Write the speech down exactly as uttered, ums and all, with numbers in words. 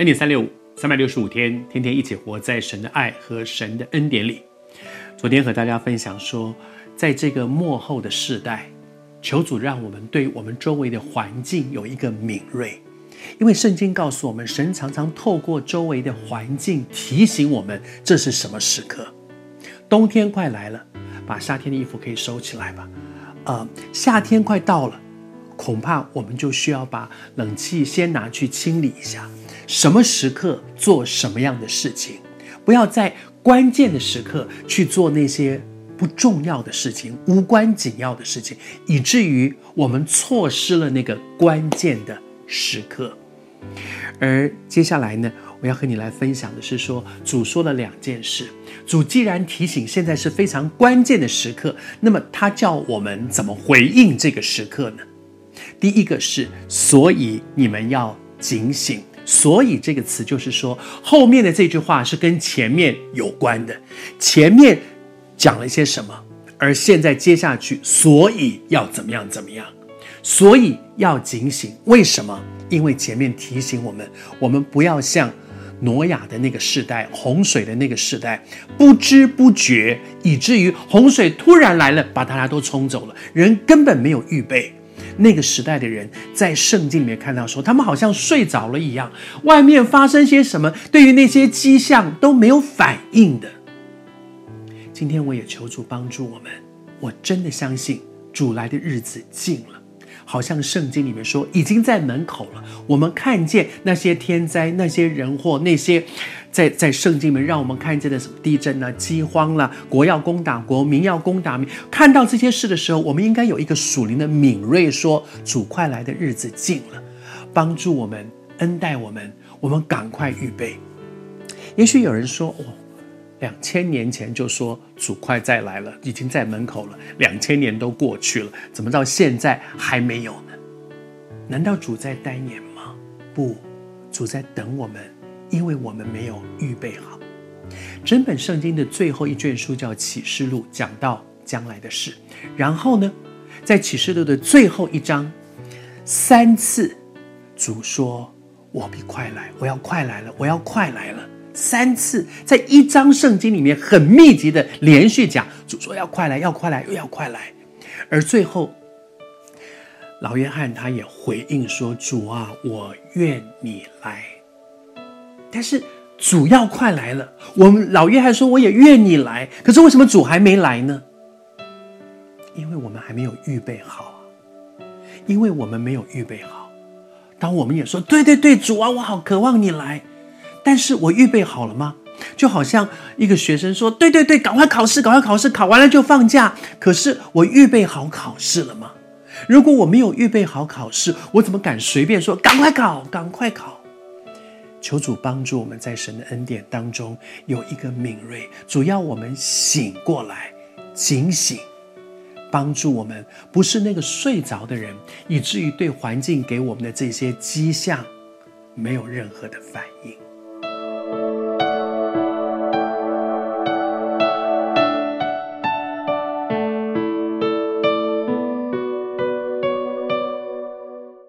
恩典三六五， 三百六十五天，天天一起活在神的爱和神的恩典里。昨天和大家分享说，在这个末后的世代，求主让我们对我们周围的环境有一个敏锐，因为圣经告诉我们，神常常透过周围的环境提醒我们这是什么时刻。冬天快来了，把夏天的衣服可以收起来吧。呃，夏天快到了，恐怕我们就需要把冷气先拿去清理一下。什么时刻做什么样的事情，不要在关键的时刻去做那些不重要的事情、无关紧要的事情，以至于我们错失了那个关键的时刻。而接下来呢，我要和你来分享的是说，主说了两件事。主既然提醒现在是非常关键的时刻，那么他叫我们怎么回应这个时刻呢？第一个是，所以你们要警醒。所以这个词就是说，后面的这句话是跟前面有关的，前面讲了一些什么，而现在接下去，所以要怎么样怎么样，所以要警醒。为什么？因为前面提醒我们，我们不要像挪亚的那个世代、洪水的那个世代，不知不觉，以至于洪水突然来了，把大家都冲走了，人根本没有预备。那个时代的人，在圣经里面看到说，他们好像睡着了一样，外面发生些什么，对于那些迹象都没有反应的。今天我也求主帮助我们，我真的相信主来的日子近了，好像圣经里面说已经在门口了。我们看见那些天灾、那些人祸、那些在在圣经里面让我们看见的什么地震啊、饥荒啦、啊、国要攻打国、民要攻打民，看到这些事的时候，我们应该有一个属灵的敏锐说，主快来的日子近了，帮助我们、恩待我们，我们赶快预备。也许有人说，哦，两千年前就说主快再来了，已经在门口了，两千年都过去了，怎么到现在还没有呢？难道主在单眼吗？不，主在等我们，因为我们没有预备好。整本圣经的最后一卷书叫启示录，讲到将来的事。然后呢，在启示录的最后一章，三次主说，我必快来，我要快来了，我要快来了。三次，在一章圣经里面很密集的连续讲，主说要快来，要快来，又要快来。而最后老约翰他也回应说，主啊，我愿你来。但是主要快来了，我们老约翰说我也愿你来，可是为什么主还没来呢？因为我们还没有预备好啊，因为我们没有预备好。当我们也说对对对，主啊，我好渴望你来，但是我预备好了吗？就好像一个学生说，对对对，赶快考试，赶快考试，考完了就放假。可是我预备好考试了吗？如果我没有预备好考试，我怎么敢随便说赶快考，赶快考？求主帮助我们在神的恩典当中有一个敏锐，主要我们醒过来，警醒，帮助我们不是那个睡着的人，以至于对环境给我们的这些迹象没有任何的反应。